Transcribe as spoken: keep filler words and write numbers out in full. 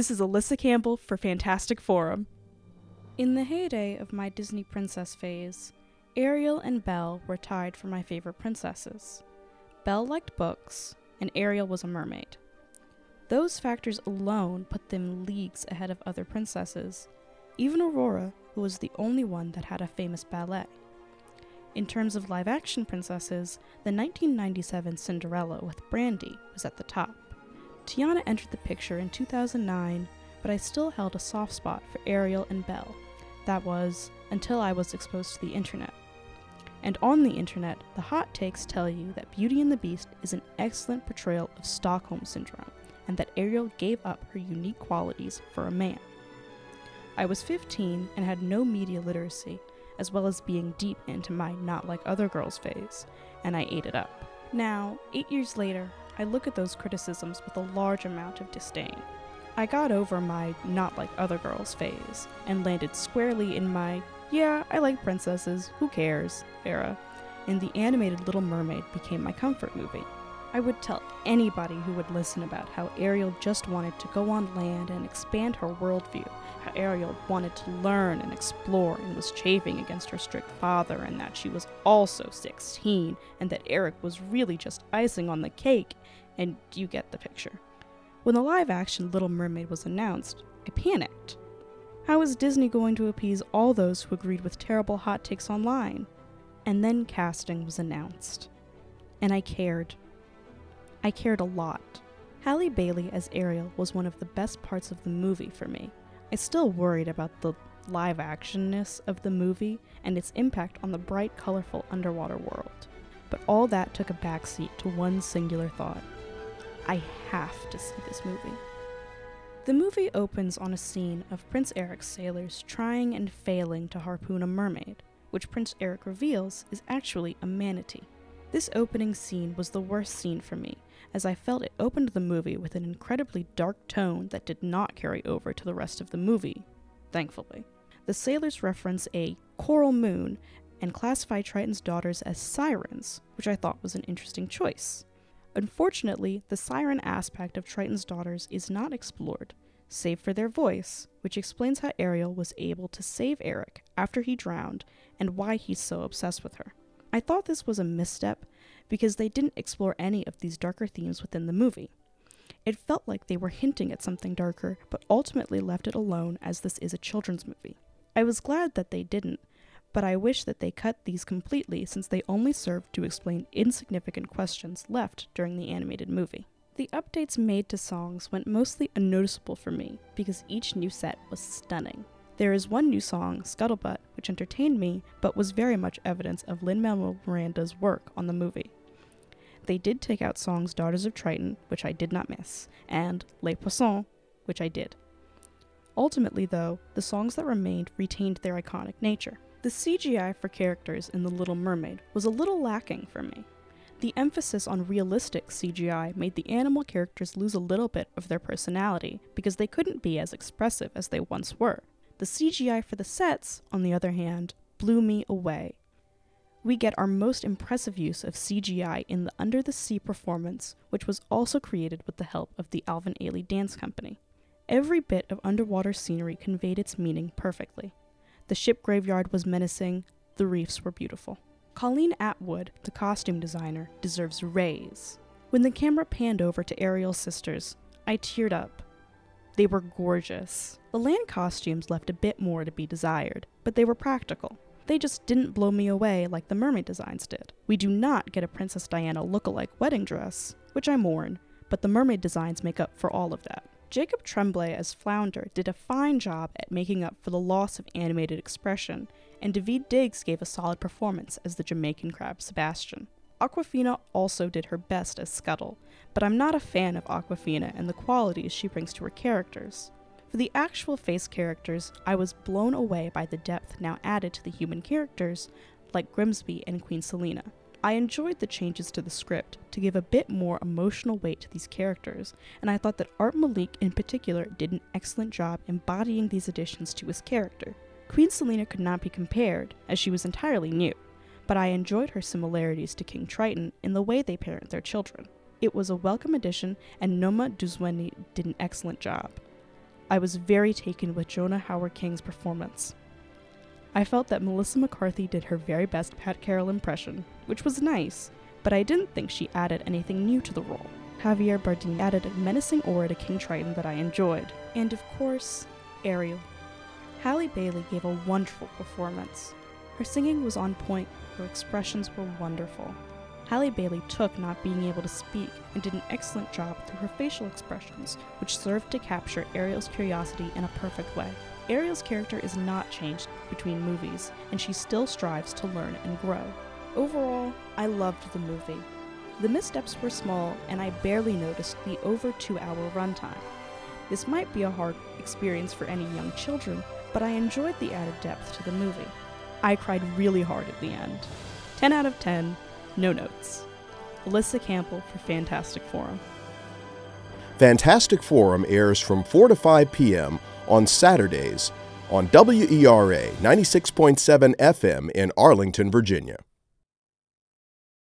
This is Alyssa Campbell for Fantastic Forum. In the heyday of my Disney princess phase, Ariel and Belle were tied for my favorite princesses. Belle liked books, and Ariel was a mermaid. Those factors alone put them leagues ahead of other princesses, even Aurora, who was the only one that had a famous ballet. In terms of live-action princesses, the nineteen ninety-seven Cinderella with Brandy was at the top. Tiana entered the picture in two thousand nine, but I still held a soft spot for Ariel and Belle. That was, until I was exposed to the internet. And on the internet, the hot takes tell you that Beauty and the Beast is an excellent portrayal of Stockholm Syndrome, and that Ariel gave up her unique qualities for a man. I was fifteen and had no media literacy, as well as being deep into my not like other girls phase, and I ate it up. Now, eight years later, I look at those criticisms with a large amount of disdain. I got over my not like other girls phase, and landed squarely in my, yeah, I like princesses, who cares, era, and the animated Little Mermaid became my comfort movie. I would tell anybody who would listen about how Ariel just wanted to go on land and expand her worldview, how Ariel wanted to learn and explore and was chafing against her strict father, and that she was also sixteen, and that Eric was really just icing on the cake, and you get the picture. When the live-action Little Mermaid was announced, I panicked. How is Disney going to appease all those who agreed with terrible hot takes online? And then casting was announced. And I cared. I cared a lot. Halle Bailey as Ariel was one of the best parts of the movie for me. I still worried about the live-actionness of the movie and its impact on the bright, colorful underwater world. But all that took a backseat to one singular thought. I have to see this movie. The movie opens on a scene of Prince Eric's sailors trying and failing to harpoon a mermaid, which Prince Eric reveals is actually a manatee. This opening scene was the worst scene for me, as I felt it opened the movie with an incredibly dark tone that did not carry over to the rest of the movie, thankfully. The sailors reference a coral moon and classify Triton's daughters as sirens, which I thought was an interesting choice. Unfortunately, the siren aspect of Triton's daughters is not explored, save for their voice, which explains how Ariel was able to save Eric after he drowned and why he's so obsessed with her. I thought this was a misstep because they didn't explore any of these darker themes within the movie. It felt like they were hinting at something darker, but ultimately left it alone as this is a children's movie. I was glad that they didn't, but I wish that they cut these completely since they only served to explain insignificant questions left during the animated movie. The updates made to songs went mostly unnoticeable for me because each new set was stunning. There is one new song, Scuttlebutt, which entertained me, but was very much evidence of Lin-Manuel Miranda's work on the movie. They did take out songs Daughters of Triton, which I did not miss, and Les Poissons, which I did. Ultimately, though, the songs that remained retained their iconic nature. The C G I for characters in The Little Mermaid was a little lacking for me. The emphasis on realistic C G I made the animal characters lose a little bit of their personality because they couldn't be as expressive as they once were. The C G I for the sets, on the other hand, blew me away. We get our most impressive use of C G I in the Under the Sea performance, which was also created with the help of the Alvin Ailey Dance Company. Every bit of underwater scenery conveyed its meaning perfectly. The ship graveyard was menacing, the reefs were beautiful. Colleen Atwood, the costume designer, deserves raise. When the camera panned over to Ariel's sisters, I teared up. They were gorgeous. The land costumes left a bit more to be desired, but they were practical. They just didn't blow me away like the mermaid designs did. We do not get a Princess Diana look-alike wedding dress, which I mourn, but the mermaid designs make up for all of that. Jacob Tremblay as Flounder did a fine job at making up for the loss of animated expression, and Daveed Diggs gave a solid performance as the Jamaican crab Sebastian. Awkwafina also did her best as Scuttle, but I'm not a fan of Awkwafina and the qualities she brings to her characters. For the actual face characters, I was blown away by the depth now added to the human characters, like Grimsby and Queen Selena. I enjoyed the changes to the script to give a bit more emotional weight to these characters, and I thought that Art Malik in particular did an excellent job embodying these additions to his character. Queen Selena could not be compared, as she was entirely new, but I enjoyed her similarities to King Triton in the way they parent their children. It was a welcome addition, and Noma Dumezweni did an excellent job. I was very taken with Jonah Howard King's performance. I felt that Melissa McCarthy did her very best Pat Carroll impression, which was nice, but I didn't think she added anything new to the role. Javier Bardem added a menacing aura to King Triton that I enjoyed. And of course, Ariel. Halle Bailey gave a wonderful performance. Her singing was on point, her expressions were wonderful. Halle Bailey took not being able to speak and did an excellent job through her facial expressions, which served to capture Ariel's curiosity in a perfect way. Ariel's character is not changed between movies, and she still strives to learn and grow. Overall, I loved the movie. The missteps were small, and I barely noticed the over two-hour runtime. This might be a hard experience for any young children, but I enjoyed the added depth to the movie. I cried really hard at the end. ten out of ten, no notes. Alyssa Campbell for Fantastic Forum. Fantastic Forum airs from four to five p.m. on Saturdays on W E R A ninety-six point seven F M in Arlington, Virginia.